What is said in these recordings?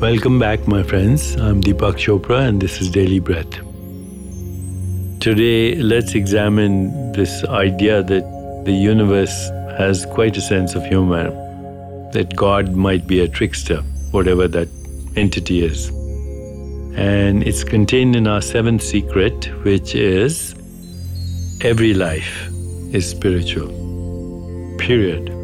Welcome back, my friends. I'm Deepak Chopra and this is Daily Breath. Today, let's examine this idea that the universe has quite a sense of humor, that God might be a trickster, whatever that entity is. And it's contained in our seventh secret, which is every life is spiritual. Period.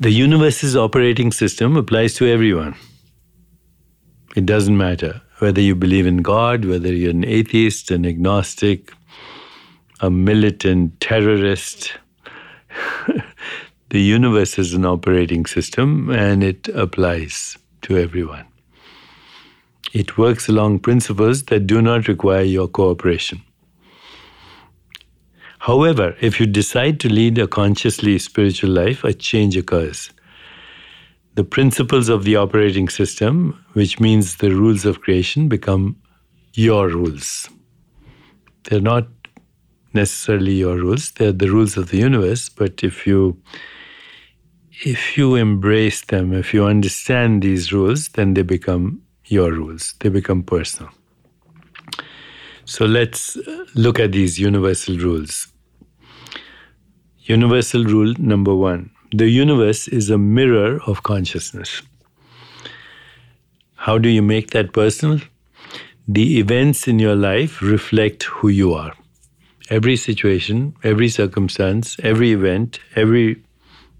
The universe's operating system applies to everyone. It doesn't matter whether you believe in God, whether you're an atheist, an agnostic, a militant terrorist. The universe is an operating system and it applies to everyone. It works along principles that do not require your cooperation. However, if you decide to lead a consciously spiritual life, a change occurs. The principles of the operating system, which means the rules of creation, become your rules. They're not necessarily your rules, they're the rules of the universe, but if you embrace them, if you understand these rules, then they become your rules, they become personal. So let's look at these universal rules. Universal rule number one. The universe is a mirror of consciousness. How do you make that personal? The events in your life reflect who you are. Every situation, every circumstance, every event, every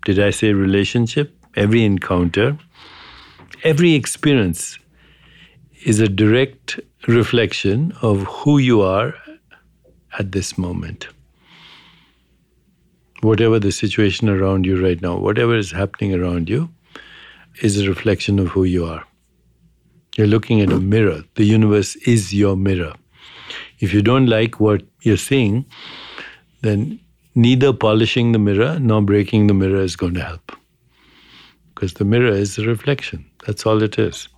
relationship, every encounter, every experience is a direct reflection of who you are at this moment. Whatever the situation around you right now, whatever is happening around you is a reflection of who you are. You're looking at a mirror. The universe is your mirror. If you don't like what you're seeing, then neither polishing the mirror nor breaking the mirror is going to help. Because the mirror is a reflection. That's all it is.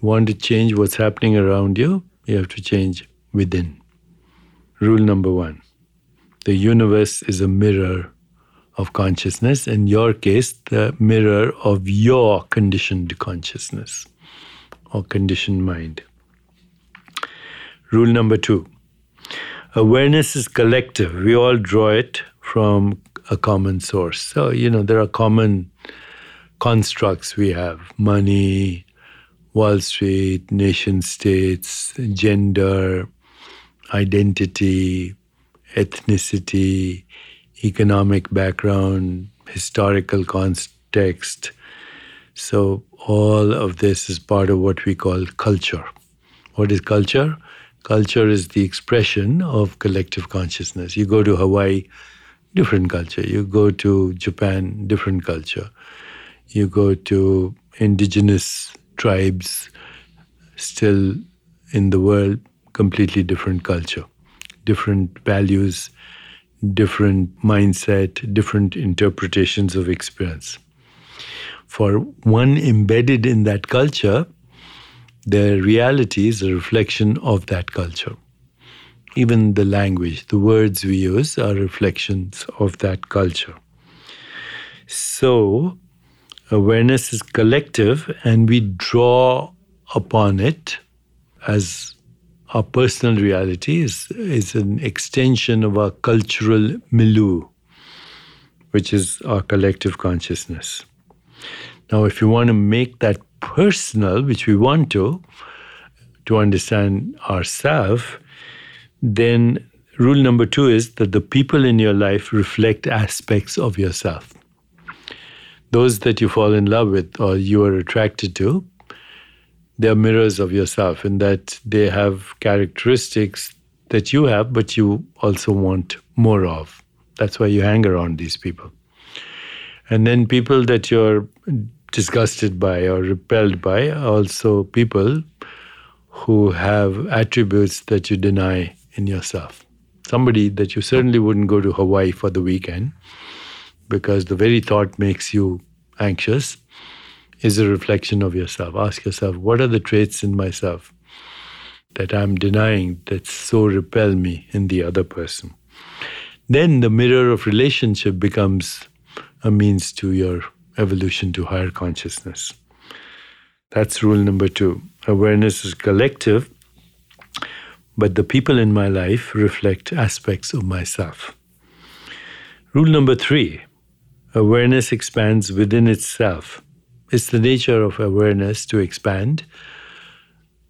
Want to change what's happening around you, you have to change within. Rule number one, the universe is a mirror of consciousness. In your case, the mirror of your conditioned consciousness or conditioned mind. Rule number two, awareness is collective. We all draw it from a common source. So, there are common constructs we have. Money, Wall Street, nation states, gender, identity, ethnicity, economic background, historical context. So all of this is part of what we call culture. What is culture? Culture is the expression of collective consciousness. You go to Hawaii, different culture. You go to Japan, different culture. You go to indigenous tribes still in the world, completely different culture, different values, different mindset, different interpretations of experience. For one embedded in that culture, their reality is a reflection of that culture. Even the language, the words we use are reflections of that culture. So, awareness is collective and we draw upon it as our personal reality is an extension of our cultural milieu, which is our collective consciousness. Now, if you want to make that personal, which we want to understand ourselves, then rule number two is that the people in your life reflect aspects of yourself. Those that you fall in love with or you are attracted to, they are mirrors of yourself in that they have characteristics that you have, but you also want more of. That's why you hang around these people. And then people that you're disgusted by or repelled by are also people who have attributes that you deny in yourself. Somebody that you certainly wouldn't go to Hawaii for the weekend, because the very thought makes you anxious, is a reflection of yourself. Ask yourself, what are the traits in myself that I'm denying that so repel me in the other person? Then the mirror of relationship becomes a means to your evolution to higher consciousness. That's rule number 2. Awareness is collective, but the people in my life reflect aspects of myself. Rule number 3, awareness expands within itself. It's the nature of awareness to expand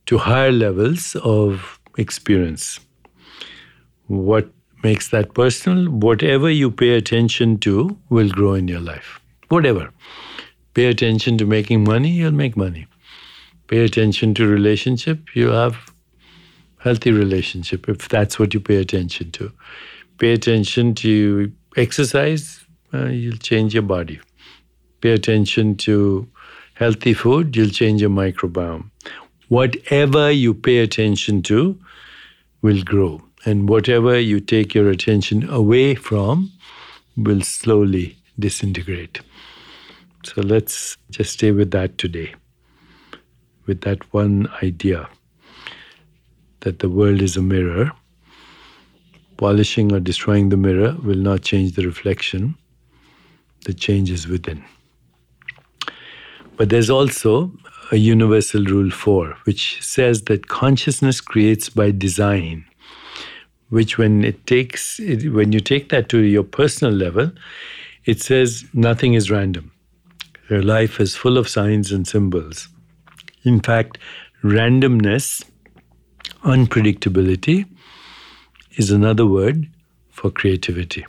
to higher levels of experience. What makes that personal? Whatever you pay attention to will grow in your life. Whatever. Pay attention to making money, you'll make money. Pay attention to relationship, you have healthy relationship, if that's what you pay attention to. Pay attention to exercise, you'll change your body. Pay attention to healthy food, you'll change your microbiome. Whatever you pay attention to will grow. And whatever you take your attention away from will slowly disintegrate. So let's just stay with that today, with that one idea that the world is a mirror. Polishing or destroying the mirror will not change the reflection. The change is within. But there's also a universal rule 4, which says that consciousness creates by design, which when you take that to your personal level, it says nothing is random. Your life is full of signs and symbols. In fact, randomness, unpredictability, is another word for creativity.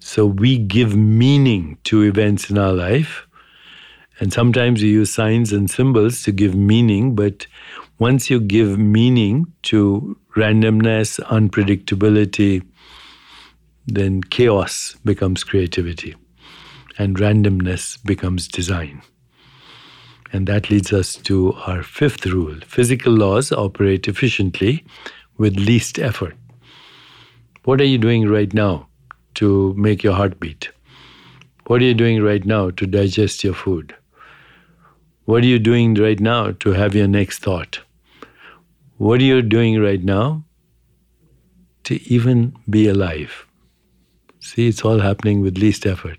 So we give meaning to events in our life, and sometimes you use signs and symbols to give meaning, but once you give meaning to randomness, unpredictability, then chaos becomes creativity, and randomness becomes design. And that leads us to our 5th rule. Physical laws operate efficiently with least effort. What are you doing right now to make your heart beat? What are you doing right now to digest your food? What are you doing right now to have your next thought? What are you doing right now to even be alive? See, it's all happening with least effort.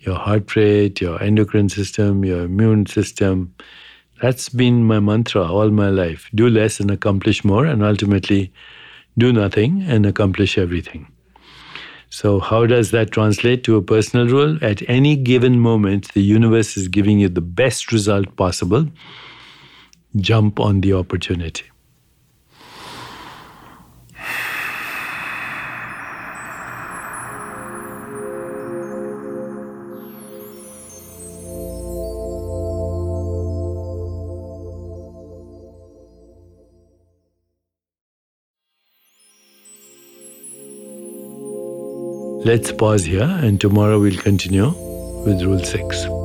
Your heart rate, your endocrine system, your immune system. That's been my mantra all my life. Do less and accomplish more, and ultimately do nothing and accomplish everything. So how does that translate to a personal rule? At any given moment, the universe is giving you the best result possible. Jump on the opportunity. Let's pause here, and tomorrow we'll continue with rule 6.